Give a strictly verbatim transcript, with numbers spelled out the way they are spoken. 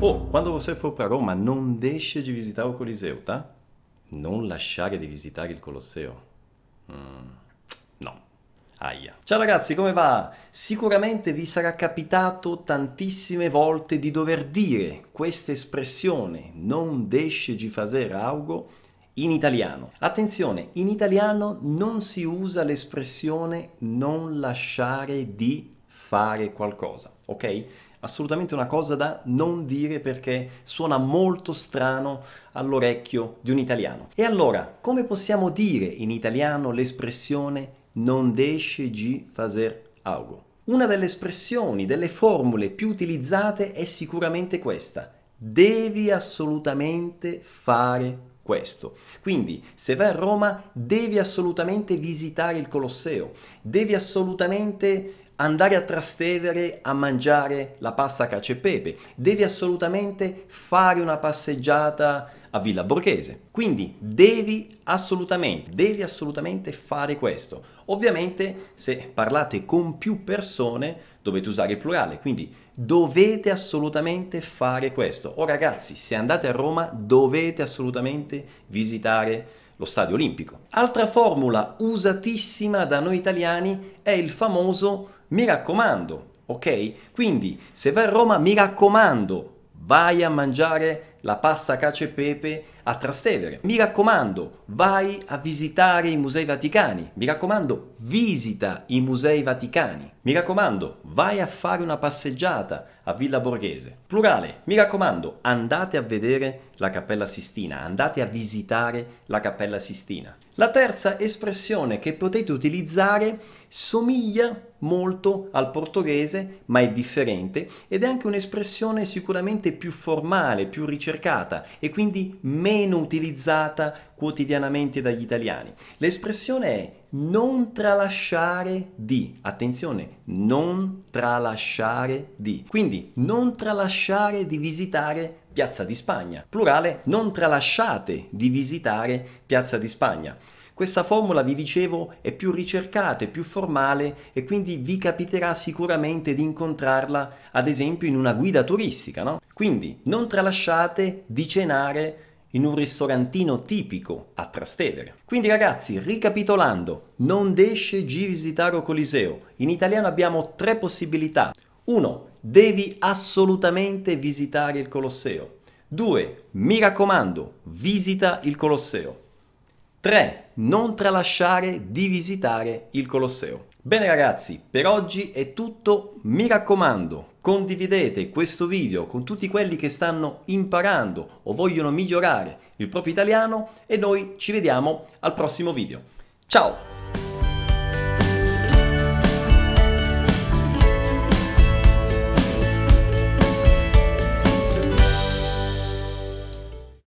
Oh, quando você for para Roma, non deixe di visitare il Coliseo, tá? Non lasciare di visitare il Colosseo. Mm, no. Aia. Ciao ragazzi, come va? Sicuramente vi sarà capitato tantissime volte di dover dire questa espressione non deixe di fazer algo in italiano. Attenzione, in italiano non si usa l'espressione non lasciare di fare qualcosa, ok? Assolutamente una cosa da non dire perché suona molto strano all'orecchio di un italiano. E allora, come possiamo dire in italiano l'espressione non deixe di fazer algo? Una delle espressioni, delle formule più utilizzate è sicuramente questa. Devi assolutamente fare questo. Quindi, se vai a Roma, devi assolutamente visitare il Colosseo. Devi assolutamente andare a Trastevere a mangiare la pasta cacio e pepe, devi assolutamente fare una passeggiata a Villa Borghese. Quindi devi assolutamente, devi assolutamente fare questo. Ovviamente se parlate con più persone dovete usare il plurale, quindi dovete assolutamente fare questo. Oh ragazzi, se andate a Roma dovete assolutamente visitare lo Stadio Olimpico. Altra formula usatissima da noi italiani è il famoso mi raccomando, ok? Quindi se vai a Roma mi raccomando vai a mangiare la pasta cacio e pepe a Trastevere, mi raccomando vai a visitare i Musei Vaticani, mi raccomando visita i Musei Vaticani, mi raccomando vai a fare una passeggiata a Villa Borghese. Plurale, mi raccomando andate a vedere la Cappella Sistina, andate a visitare la Cappella Sistina. La terza espressione che potete utilizzare somiglia molto al portoghese ma è differente ed è anche un'espressione sicuramente più formale, più ricercata e quindi meno utilizzata quotidianamente dagli italiani. L'espressione è non tralasciare di, attenzione, non tralasciare di, quindi non tralasciare di visitare Piazza di Spagna, plurale non tralasciate di visitare Piazza di Spagna. Questa formula, vi dicevo, è più ricercata, è più formale e quindi vi capiterà sicuramente di incontrarla, ad esempio, in una guida turistica, no? Quindi non tralasciate di cenare in un ristorantino tipico a Trastevere. Quindi ragazzi, ricapitolando, non deixe di visitare il Coliseo. In italiano abbiamo tre possibilità. uno. Devi assolutamente visitare il Colosseo. due. Mi raccomando, visita il Colosseo. tre. Non tralasciare di visitare il Colosseo. Bene ragazzi, per oggi è tutto. Mi raccomando, condividete questo video con tutti quelli che stanno imparando o vogliono migliorare il proprio italiano e noi ci vediamo al prossimo video. Ciao!